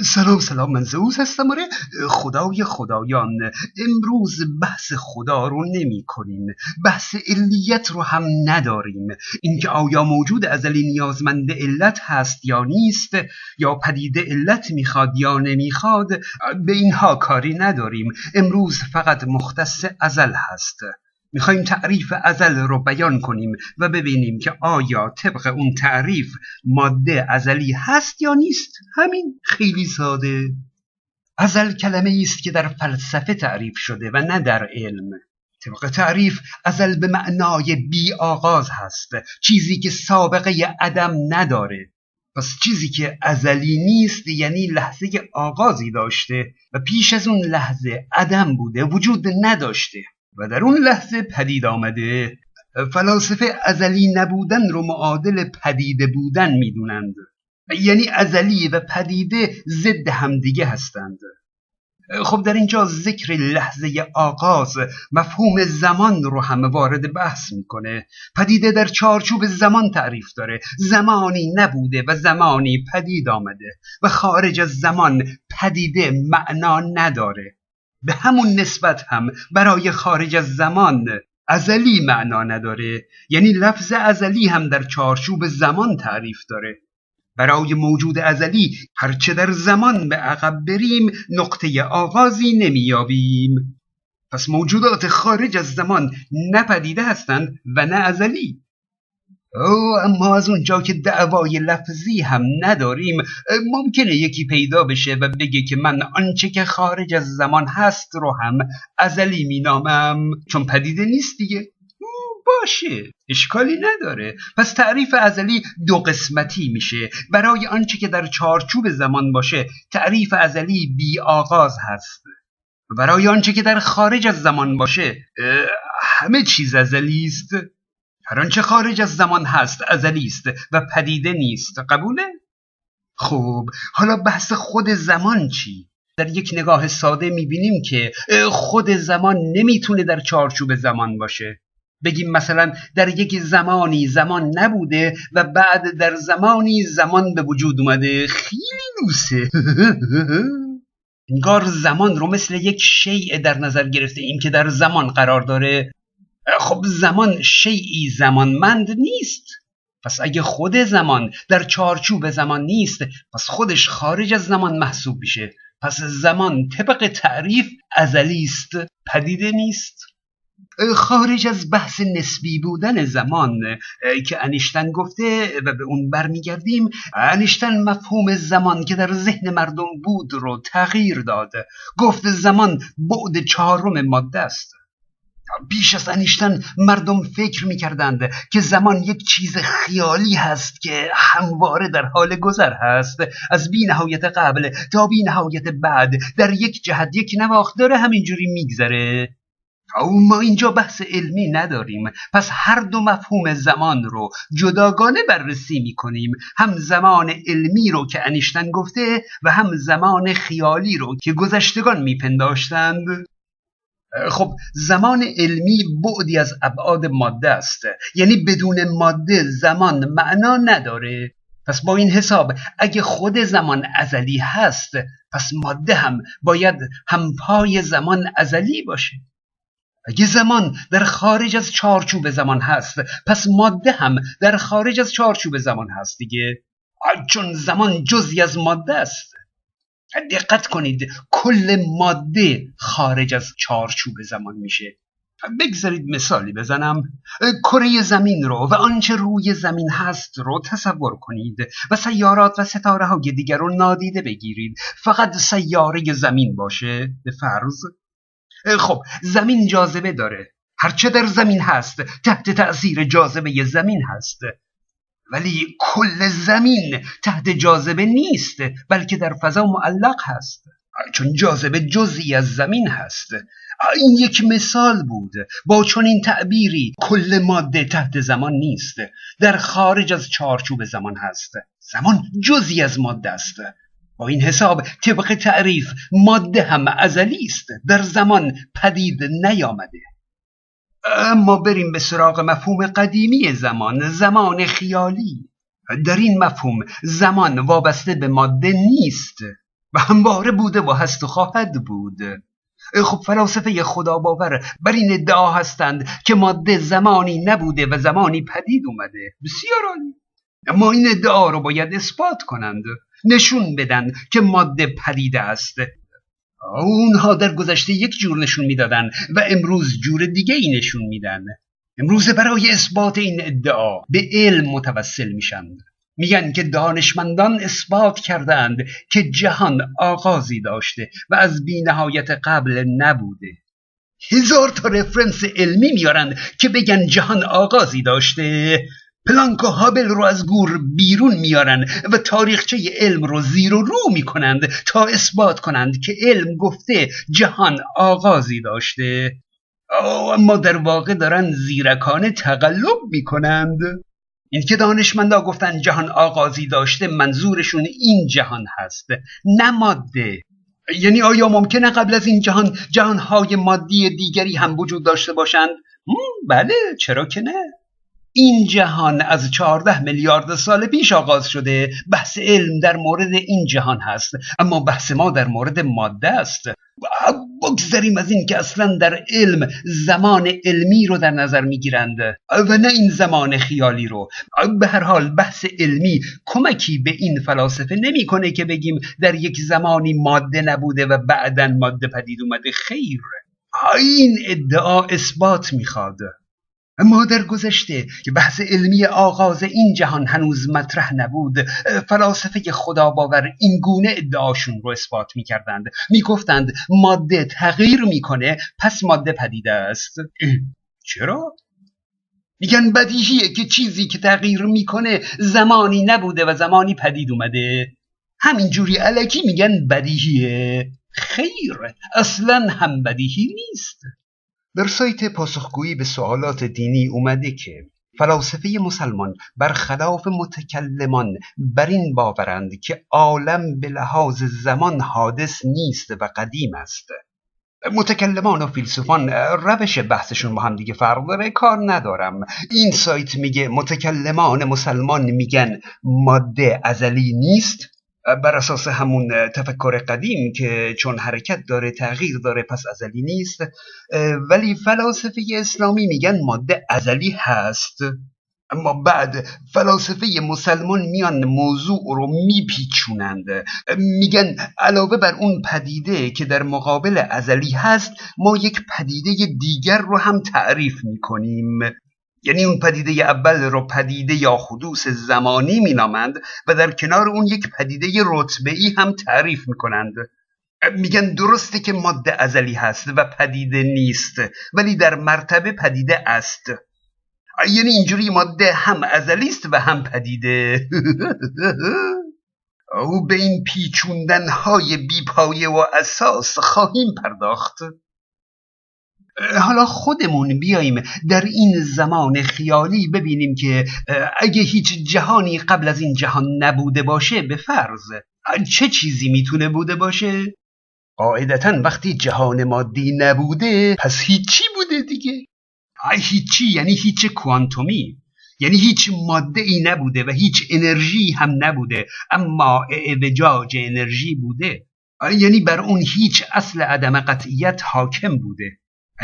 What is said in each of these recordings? سلام، من زئوس هستم. آره خدای خدایان، امروز بحث خدا رو نمی کنیم، بحث علیت رو هم نداریم. اینکه آیا موجود ازلی نیازمند علت هست یا نیست، یا پدیده علت میخواد یا نمیخواد، به اینها کاری نداریم. امروز فقط مختص ازل هست. میخواییم تعریف ازل رو بیان کنیم و ببینیم که آیا طبق اون تعریف ماده ازلی هست یا نیست. همین، خیلی ساده. ازل کلمه‌ای است که در فلسفه تعریف شده و نه در علم. طبق تعریف ازل به معنای بی آغاز هست، چیزی که سابقه عدم نداره. پس چیزی که ازلی نیست یعنی لحظه آغازی داشته و پیش از اون لحظه عدم بوده، وجود نداشته و در اون لحظه پدید آمده. فلاسفه ازلی نبودن رو معادل پدیده بودن میدونند، یعنی ازلی و پدیده ضد همدیگه هستند. خب در اینجا ذکر لحظه آغاز مفهوم زمان رو هم وارد بحث میکنه. پدیده در چارچوب زمان تعریف داره، زمانی نبوده و زمانی پدید آمده و خارج از زمان پدیده معنا نداره. به همون نسبت هم برای خارج از زمان ازلی معنا نداره، یعنی لفظ ازلی هم در چارچوب زمان تعریف داره. برای موجود ازلی هرچه در زمان به عقب بریم نقطه آغازی نمیابیم. پس موجودات خارج از زمان نه پدیده هستند و نه ازلی. اما از اونجا که دعوای لفظی هم نداریم، ممکنه یکی پیدا بشه و بگه که من آنچه که خارج از زمان هست رو هم ازلی مینامم، چون پدیده نیست دیگه. باشه، اشکالی نداره. پس تعریف ازلی دو قسمتی میشه. برای آنچه که در چارچوب زمان باشه تعریف ازلی بی آغاز هست، برای آنچه که در خارج از زمان باشه همه چیز ازلی است. هر آنچه خارج از زمان هست ازلی است و پدیده نیست. قبوله؟ خب حالا بحث خود زمان چی؟ در یک نگاه ساده میبینیم که خود زمان نمیتونه در چارچوب زمان باشه. بگیم مثلا در یک زمانی زمان نبوده و بعد در زمانی زمان به وجود اومده، خیلی لوسه. انگار زمان رو مثل یک شیء در نظر گرفته این که در زمان قرار داره. خب زمان شیئی زمانمند نیست. پس اگه خود زمان در چارچوب زمان نیست، پس خودش خارج از زمان محسوب میشه. پس زمان طبق تعریف ازلی است، پدیده نیست. خارج از بحث نسبی بودن زمان که انیشتن گفته و به اون برمیگردیم، انیشتن مفهوم زمان که در ذهن مردم بود رو تغییر داد. گفت زمان بعد چهارم ماده است. بیش از انیشتن مردم فکر می‌کردند که زمان یک چیز خیالی هست که همواره در حال گذر هست، از بی نهایت قبل تا بی نهایت بعد، در یک جهت یک نواخت داره همینجوری میگذره. ما اینجا بحث علمی نداریم، پس هر دو مفهوم زمان رو جداگانه بررسی می‌کنیم، هم زمان علمی رو که انیشتن گفته و هم زمان خیالی رو که گذشتگان می‌پنداشتند. خب زمان علمی بعدی از ابعاد ماده است، یعنی بدون ماده زمان معنا نداره. پس با این حساب اگه خود زمان ازلی هست، پس ماده هم باید همپای زمان ازلی باشه. اگه زمان در خارج از چارچوب زمان هست، پس ماده هم در خارج از چارچوب زمان هست دیگه، چون زمان جزئی از ماده است. دقت کنید، کل ماده خارج از چارچوب زمان میشه. بگذارید مثالی بزنم. کره زمین رو و آنچه روی زمین هست رو تصور کنید و سیارات و ستاره های دیگر رو نادیده بگیرید، فقط سیاره زمین باشه به فرض. خب زمین جاذبه داره، هرچه در زمین هست تحت تأثیر جاذبه زمین هست، ولی کل زمین تحت جاذبه نیست، بلکه در فضا معلق هست، چون جاذبه جزئی از زمین هست. این یک مثال بود. با چنین تعبیری کل ماده تحت زمان نیست، در خارج از چارچوب زمان هست. زمان جزئی از ماده است. با این حساب طبق تعریف ماده هم ازلی است، در زمان پدید نیامده. اما بریم به سراغ مفهوم قدیمی زمان، زمان خیالی. در این مفهوم زمان وابسته به ماده نیست، و همواره بوده و هست و خواهد بود. خب فلاسفه خداباور بر این ادعا هستند که ماده زمانی نبوده و زمانی پدید اومده. بسیار عالی. اما این ادعا رو باید اثبات کنند، نشون بدن که ماده پدیده است. اونها در گذشته یک جور نشون میدادن و امروز جور دیگه ای نشون میدن. امروز برای اثبات این ادعا به علم متوسل میشند. میگن که دانشمندان اثبات کردند که جهان آغازی داشته و از بی‌نهایت قبل نبوده. 1000 تا رفرنس علمی میارن که بگن جهان آغازی داشته. پلانک و هابل رو از گور بیرون میارن و تاریخچه علم رو زیر و رو میکنند تا اثبات کنند که علم گفته جهان آغازی داشته. اما در واقع دارن زیرکانه تقلب میکنند. این که دانشمندا گفتن جهان آغازی داشته منظورشون این جهان هست، نه ماده. یعنی آیا ممکنه قبل از این جهان جهانهای مادی دیگری هم وجود داشته باشند؟ بله، چرا که نه. این جهان از 14 میلیارد سال پیش آغاز شده. بحث علم در مورد این جهان هست، اما بحث ما در مورد ماده است. بگذاریم از این که اصلا در علم زمان علمی رو در نظر میگیرند و نه این زمان خیالی رو. به هر حال بحث علمی کمکی به این فلاسفه نمیکنه که بگیم در یک زمانی ماده نبوده و بعداً ماده پدید اومده. خیر، این ادعا اثبات میخواد. اما در گذشته که بحث علمی آغاز این جهان هنوز مطرح نبود، فلاسفه خداباور این گونه ادعاشون رو اثبات می‌کردند. می‌گفتند ماده تغییر می‌کنه، پس ماده پدیده است. چرا؟ میگن بدیهیه که چیزی که تغییر می‌کنه زمانی نبوده و زمانی پدید اومده. همینجوری الکی میگن بدیهیه. خیر، اصلاً هم بدیهی نیست. در سایت پاسخگویی به سوالات دینی اومده که فلاسفه مسلمان برخلاف متکلمان بر این باورند که عالم به لحاظ زمان حادث نیست و قدیم است. متکلمان و فیلسوفان روش بحثشون با هم دیگه فرق داره، کار ندارم. این سایت میگه متکلمان مسلمان میگن ماده ازلی نیست، بر اساس همون تفکر قدیم که چون حرکت داره تغییر داره پس ازلی نیست. ولی فلاسفه اسلامی میگن ماده ازلی هست. اما بعد فلاسفه مسلمان میان موضوع رو میپیچونند، میگن علاوه بر اون پدیده که در مقابل ازلی هست ما یک پدیده دیگر رو هم تعریف میکنیم. یعنی اون پدیده اول رو پدیده یا حدوث زمانی مینامند و در کنار اون یک پدیده رتبه‌ای هم تعریف میکنند. میگن درسته که ماده ازلی هست و پدیده نیست، ولی در مرتبه پدیده است. یعنی اینجوری ماده هم ازلی است و هم پدیده. او به این پیچوندن‌های بی‌پایه و اساس خواهیم پرداخت. حالا خودمون بیاییم در این زمان خیالی ببینیم که اگه هیچ جهانی قبل از این جهان نبوده باشه، به فرض چه چیزی میتونه بوده باشه؟ قاعدتاً وقتی جهان مادی نبوده پس هیچی بوده دیگه. هیچی یعنی هیچ کوانتومی، یعنی هیچ ماده ای نبوده و هیچ انرژی هم نبوده، اما اعوجاج انرژی بوده. یعنی بر اون هیچ اصل عدم قطعیت حاکم بوده.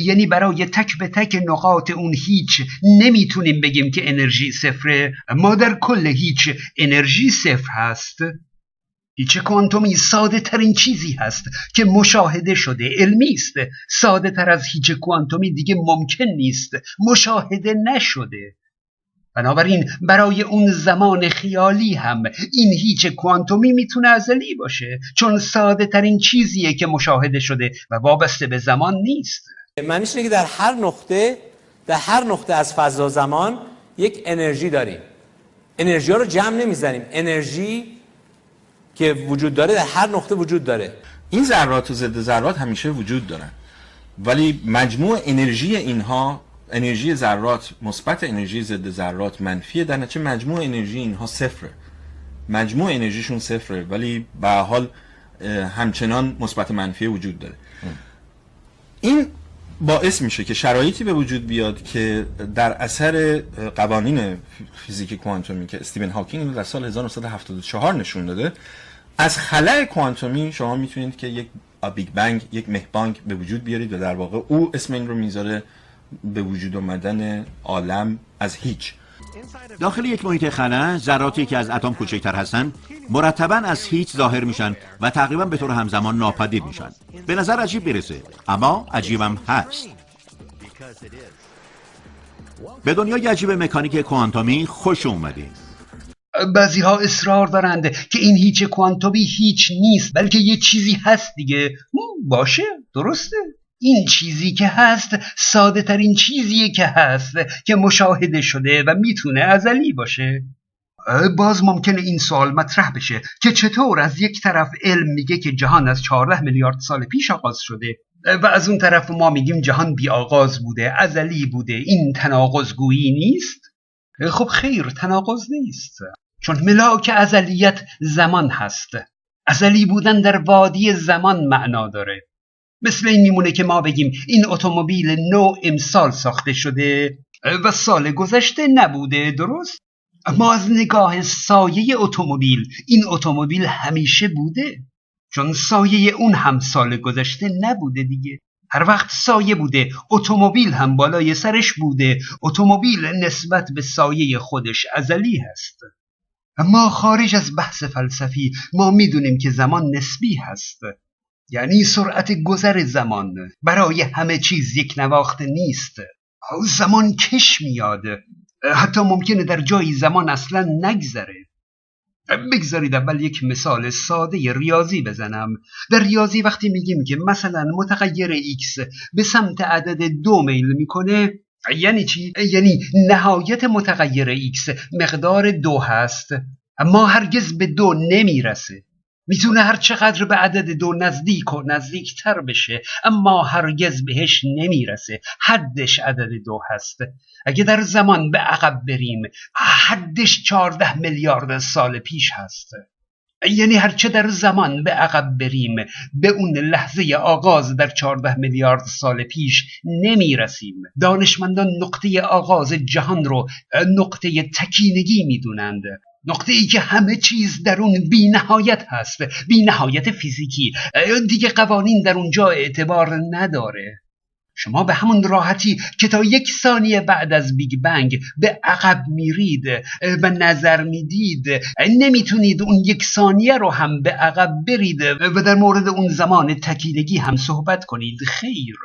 یعنی برای تک به تک نقاط اون هیچ نمیتونیم بگیم که انرژی صفره. ما در کل هیچ انرژی صفر هست. هیچ کوانتومی ساده ترین چیزی هست که مشاهده شده، علمی است. ساده تر از هیچ کوانتومی دیگه ممکن نیست، مشاهده نشده. بنابراین برای اون زمان خیالی هم این هیچ کوانتومی میتونه ازلی باشه، چون ساده ترین چیزیه که مشاهده شده و وابسته به زمان نیست. معنیش اینه که در هر نقطه از فضا زمان یک انرژی داریم. انرژی ها رو جمع نمیزنیم. انرژی که وجود داره در هر نقطه وجود داره. این ذرات و ضد ذرات همیشه وجود دارن، ولی مجموع انرژی اینها، انرژی ذرات مثبت، انرژی ضد ذرات منفیه، در نتیجه مجموع انرژی اینها صفره. مجموع انرژیشون صفره، ولی به هر حال همچنان مثبت منفی وجود داره. این باعث میشه که شرایطی به وجود بیاد که در اثر قوانین فیزیک کوانتومی که استیون هاکینگ در سال 1974 نشون داده، از خلأ کوانتومی شما میتونید که یک بیگ بنگ، یک مهبانگ به وجود بیارید و در واقع او اسم این رو میذاره به وجود آمدن عالم از هیچ. داخل یک محیط خلأ ذراتی که از اتم کوچکتر هستند مرتباً از هیچ ظاهر میشن و تقریباً به طور همزمان ناپدید میشن. به نظر عجیب برسه اما عجیبم هست. به دنیای عجیب مکانیک کوانتومی خوش اومدید. بعضی ها اصرار دارند که این هیچ کوانتومی هیچ نیست بلکه یه چیزی هست دیگه. باشه، درسته. این چیزی که هست ساده ترین چیزیه که هست که مشاهده شده و میتونه ازلی باشه. باز ممکنه این سوال مطرح بشه که چطور از یک طرف علم میگه که جهان از 14 میلیارد سال پیش آغاز شده و از اون طرف ما میگیم جهان بی آغاز بوده، ازلی بوده. این تناقض‌گویی نیست؟ خب خیر، تناقض نیست، چون ملاک ازلیت زمان هست. ازلی بودن در وادی زمان معنا داره. مثل این میمونه که ما بگیم این اتومبیل نو امسال ساخته شده و سال گذشته نبوده، درست؟ ما از نگاه سایه اتومبیل این اتومبیل همیشه بوده، چون سایه اون هم سال گذشته نبوده دیگه. هر وقت سایه بوده اتومبیل هم بالای سرش بوده. اتومبیل نسبت به سایه خودش ازلی هست. اما خارج از بحث فلسفی ما میدونیم که زمان نسبی هست، یعنی سرعت گذر زمان برای همه چیز یک نواخت نیست. زمان کش میاد، حتی ممکنه در جایی زمان اصلا نگذره. بگذارید اول یک مثال ساده ریاضی بزنم. در ریاضی وقتی میگیم که مثلا متغیر x به سمت عدد 2 میل میکنه، یعنی چی؟ یعنی نهایت متغیر x مقدار 2 هست، اما هرگز به 2 نمیرسه. میتونه هر چقدر به عدد 2 نزدیک و نزدیکتر بشه اما هرگز بهش نمیرسه. حدش عدد 2 هست. اگه در زمان به عقب بریم حدش 14 میلیارد سال پیش هست. یعنی هرچه در زمان به عقب بریم به اون لحظه آغاز در 14 میلیارد سال پیش نمیرسیم. دانشمندان نقطه آغاز جهان رو نقطه تکینگی میدونند، نقطه ای که همه چیز در اون بی نهایت هست، بی نهایت فیزیکی. دیگه قوانین در اونجا اعتبار نداره. شما به همون راحتی که تا یک ثانیه بعد از بیگ بنگ به عقب میرید و نظر میدید، نمیتونید اون یک ثانیه رو هم به عقب برید و در مورد اون زمان تکینگی هم صحبت کنید. خیر،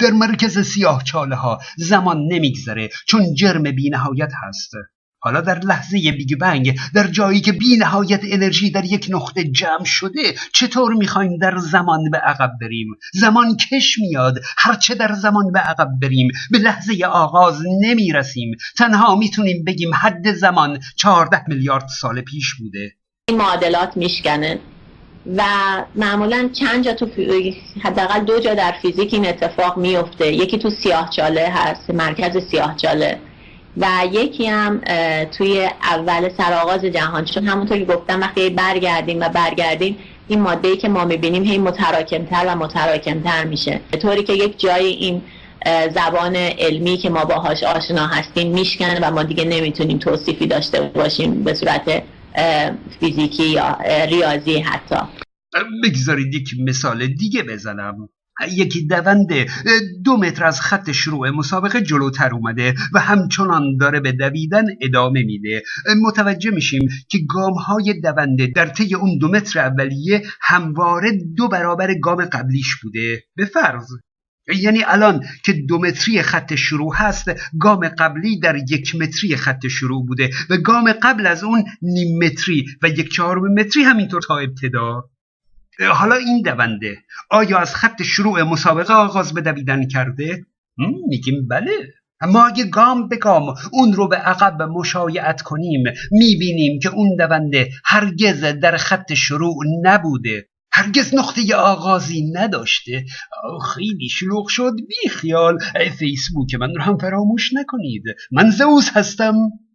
در مرکز سیاه چاله ها زمان نمیگذره چون جرم بی نهایت هست. حالا در لحظه بیگ بنگ، در جایی که بی نهایت انرژی در یک نقطه جمع شده، چطور میخوایم در زمان به عقب بریم؟ زمان کش میاد. هرچه در زمان به عقب بریم به لحظه آغاز نمیرسیم. تنها میتونیم بگیم حد زمان 14 میلیارد سال پیش بوده. این معادلات میشکنن و معمولا چند جا تو حداقل دو جا در فیزیک این اتفاق میفته. یکی تو سیاهچاله هست، مرکز سیاهچاله، و یکی هم توی اول سرآغاز جهان. چون همونطور که گفتم وقتی برگردیم این ماده‌ای که ما می‌بینیم هی متراکم‌تر و متراکم‌تر میشه، به طوری که یک جایی این زبان علمی که ما باهاش آشنا هستیم میشکنه و ما دیگه نمیتونیم توصیفی داشته باشیم به صورت فیزیکی یا ریاضی. حتی بگذارید یک مثال دیگه بزنم. یکی دونده 2 متر از خط شروع مسابقه جلوتر اومده و همچنان داره به دویدن ادامه میده. متوجه میشیم که گامهای دونده در طی اون 2 متر اولیه همواره 2 برابر گام قبلیش بوده. به فرض، یعنی الان که 2 متری خط شروع هست، گام قبلی در 1 متری خط شروع بوده و گام قبل از اون 1/2 متری و 1/4 متری، همینطور تا ابتدا. حالا این دونده آیا از خط شروع مسابقه آغاز به دویدن کرده؟ میگیم بله. اما اگه گام به گام اون رو به عقب مشایعت کنیم میبینیم که اون دونده هرگز در خط شروع نبوده، هرگز نقطه آغازی نداشته. خیلی شلوغ شد، بی خیال. فیسبوک من رو هم فراموش نکنید. من زئوس هستم.